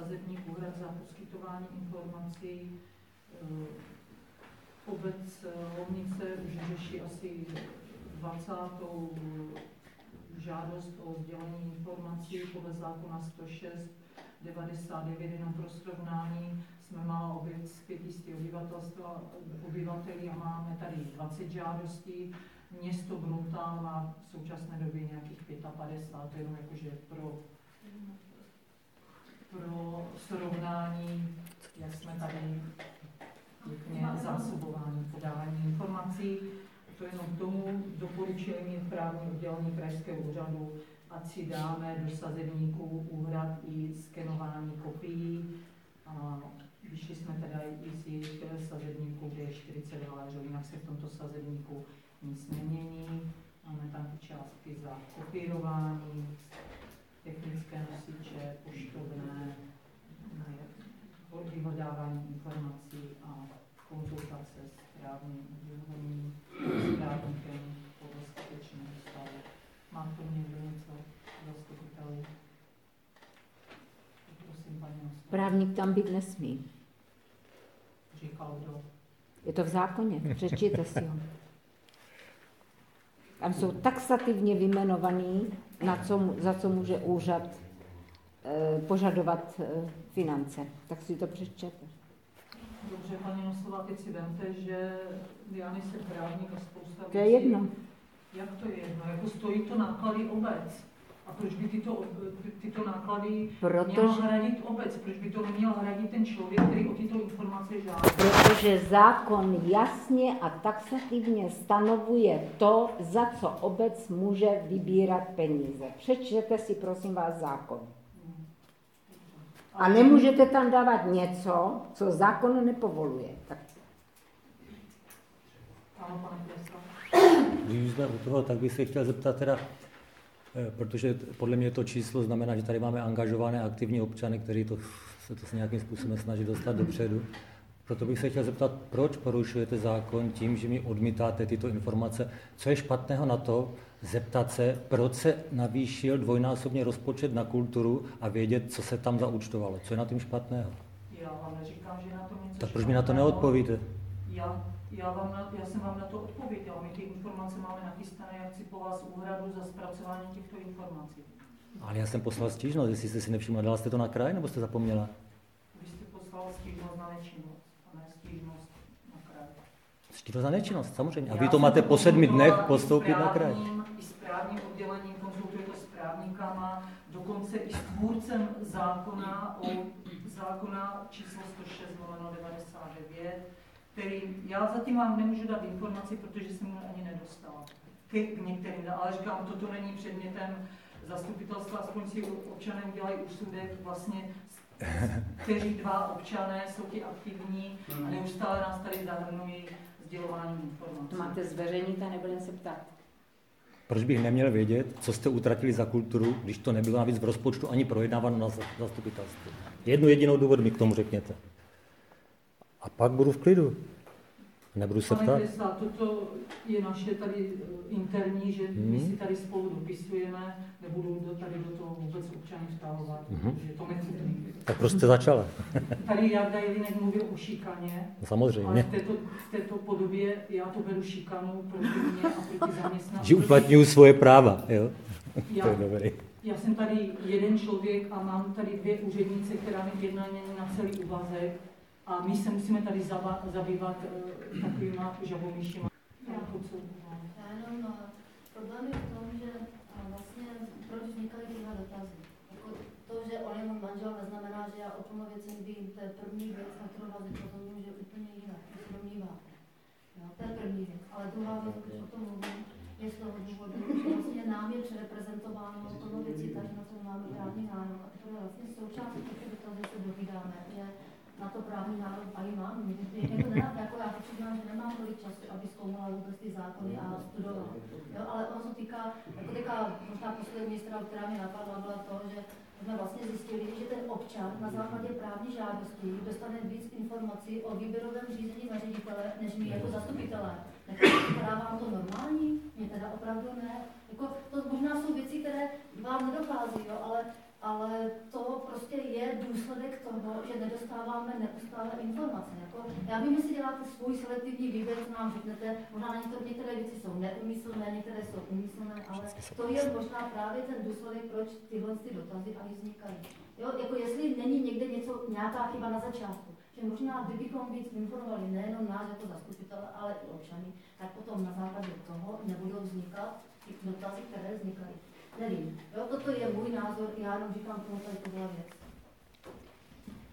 sazebních úhrad za poskytování informací. Obec Lovnice už řeší asi 20. žádost o sdělení informací podle zákona 106/99. Jenom pro srovnání, jsme malá obec z 500 obyvateli a máme tady 20 žádostí. Město Bruntál má v současné době nějakých 55, jenom jakože pro srovnání, jak jsme tady pěkně zásobování podávání informací. To jenom k tomu doporučení právní oddělení krajského úřadu, ať si dáme do sazebníků úhrad i skenování kopií. A vyšli jsme teda i z sazebníku, kde je 40 dolářů, jinak se v tomto sazebníku nic nemění. Máme tam ty částky za kopírování, technické nosiče, poštovné, vyhledávání informací a konzultace s právním oddělením, s právníkem podle skutečného stavu. Má k tomu někdo něco zastupitelů? Prosím, paní. Právník tam být nesmí. Říkal kdo? Je to v zákoně, přečtěte si ho. Tam jsou taxativně vyjmenovaný, za co může úřad požadovat finance. Tak si to přečtěte. Dobře, paní Noslová, teď si vemte, že já nejsem právník a spousta věcí. To je jedno. Jak to je jedno? Jako stojí to náklady obec. A proč by tyto náklady měla hradit obec? Proč by to neměl hradit ten člověk, který o tyto informace žádá? Protože zákon jasně a taxativně stanovuje to, za co obec může vybírat peníze. Přečtěte si, prosím vás, zákon. A nemůžete tam dávat něco, co zákon nepovoluje. Tak. Když jsme u toho, tak bych se chtěl zeptat teda, protože podle mě to číslo znamená, že tady máme angažované aktivní občany, kteří se nějakým způsobem snaží dostat dopředu. Proto bych se chtěl zeptat, proč porušujete zákon tím, že mi odmítáte tyto informace. Co je špatného na to, zeptat se, proč se navýšil dvojnásobně rozpočet na kulturu a vědět, co se tam zaúčtovalo. Co je na tom špatného? Já vám neříkám, že na tom něco špatného. Tak proč mi na to neodpovíte? Já jsem vám na to odpověděl. My ty informace máme nachystané, jak chci po vás úhradu za zpracování těchto informací. Ale já jsem poslal stížnost, jestli jste si nevšimla. Dala jste to na kraj, nebo jste zapomněla? Vy jste poslal stížnost na nečinnost, a ne stížnost na kraj. Stížnost na nečinnost, samozřejmě. A vy to máte po 7 dnech postoupit na kraj. I s právním oddělením konzultuji to s právníkama, dokonce i s tvůrcem zákona číslo 106/99, který já zatím vám nemůžu dát informaci, protože jsem mu ani nedostala. K některým, ale říkám, toto není předmětem zastupitelstva, aspoň si občanem dělají úsudek, vlastně kteří 2 občané jsou ti aktivní a neustále nás tady zahrnují sdělování informací. Máte zveřejnit a nebudeme se ptát. Proč bych neměl vědět, co jste utratili za kulturu, když to nebylo navíc v rozpočtu ani projednáváno na zastupitelstvu? Jednu jedinou důvod mi k tomu řekněte. A pak budu v klidu. Nebudu se ptát. Pane Kresa, toto je naše tady interní, že my si tady spolu dopisujeme, nebudu tady do toho vůbec občany vtahovat, že to nechcete nikdy. Tak prostě začala. Tady Jarda Jelinek mluvil o šikaně. No, samozřejmě. Ale v této podobě já to beru šikanu proti mě a proti zaměstnání. Že uplatňuju svoje práva, jo? Já. To je dobrý. Já jsem tady jeden člověk a mám tady 2 úřednice, která mi jedná na celý úvazek. A my se musíme tady zabývat takovýma žabomyšíma. Já jenom problém je v tom, že vlastně proč vznikaly tyhle dotazy. Jako to, že on je můj manžel, neznamená, že já o tomhle věci vím. To je první věc, na kterou vás vypozorňuji, že je úplně jinak, to se domnívám. To je první věc. Ale druhá věc, když o tom mluvím, je z toho důvodu, že vlastně nám je přereprezentováno o tomhle věci, takže na to máme právní nárok. A to je vlastně součást těch dotazů, se dovídáme, že na to právní nárok ani mám. Jako já přiznám, že nemám tolik času, aby zkoumala vůbec ty zákony a studovala. Jo, ale ono se týká, jako týká možná poslední strana, která mi napadla, byla to, že jsme vlastně zjistili, že ten občan na základě právní žádosti dostane víc informací o výběrovém řízení na ředitele, než my jako zastupitelé. Vypadá vám to normální? Mně teda opravdu ne. Jako, to možná jsou věci, které vám nedochází, jo, ale ale to prostě je důsledek toho, že nedostáváme neustále informace. Jako, já vím, že si děláte svůj selektivní výběr, co nám řeknete, možná některé věci jsou neumyslné, některé jsou umyslné, ale to je možná právě ten důsledek, proč tyhle dotazy ani vznikají. Jo, jako jestli není někde něco, nějaká chyba na začátku, že možná kdybychom víc informovali nejenom nás jako zastupitele, ale i občany, tak potom na základě toho nebudou vznikat ty dotazy, které vznikají. Nevím, jo, toto je můj názor, já jenom říkám, to je věc.